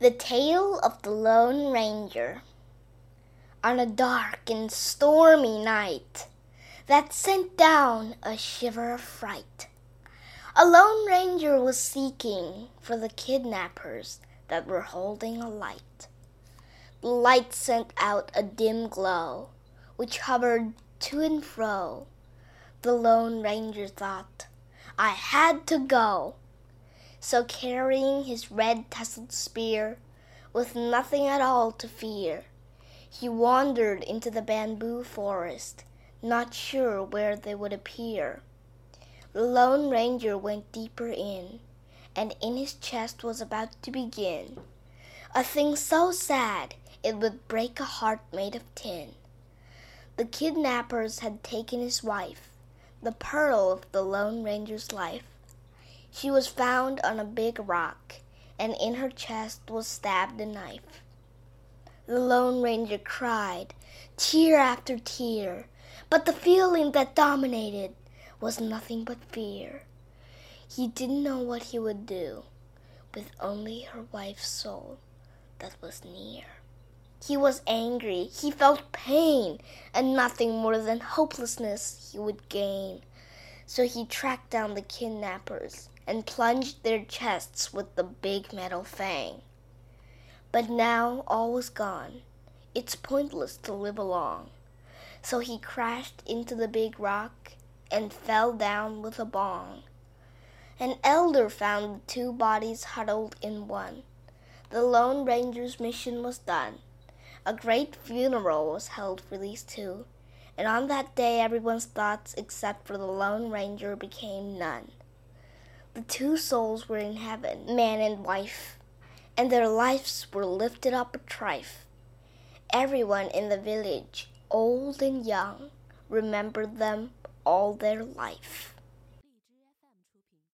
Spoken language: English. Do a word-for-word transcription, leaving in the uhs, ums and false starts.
The Tale of the Lone Ranger. On a dark and stormy night that sent down a shiver of fright, a lone ranger was seeking for the kidnappers that were holding a light. The light sent out a dim glow, which hovered to and fro. The lone ranger thought, "I had to go." So carrying his red-tasseled spear, with nothing at all to fear, he wandered into the bamboo forest, not sure where they would appear. The Lone Ranger went deeper in, and in his chest was about to begin a thing so sad it would break a heart made of tin. The kidnappers had taken his wife, the pearl of the Lone Ranger's life.She was found on a big rock, and in her chest was stabbed a knife. The Lone Ranger cried, tear after tear, but the feeling that dominated was nothing but fear. He didn't know what he would do with only her wife's soul that was near. He was angry, he felt pain, and nothing more than hopelessness he would gain. So he tracked down the kidnappers and plunged their chests with the big metal fang. But now all was gone. It's pointless to live along. So he crashed into the big rock and fell down with a bong. An elder found the two bodies huddled in one. The Lone Ranger's mission was done. A great funeral was held for these two.And on that day, everyone's thoughts, except for the Lone Ranger, became none. The two souls were in heaven, man and wife, and their lives were lifted up a trife. Everyone in the village, old and young, remembered them all their life.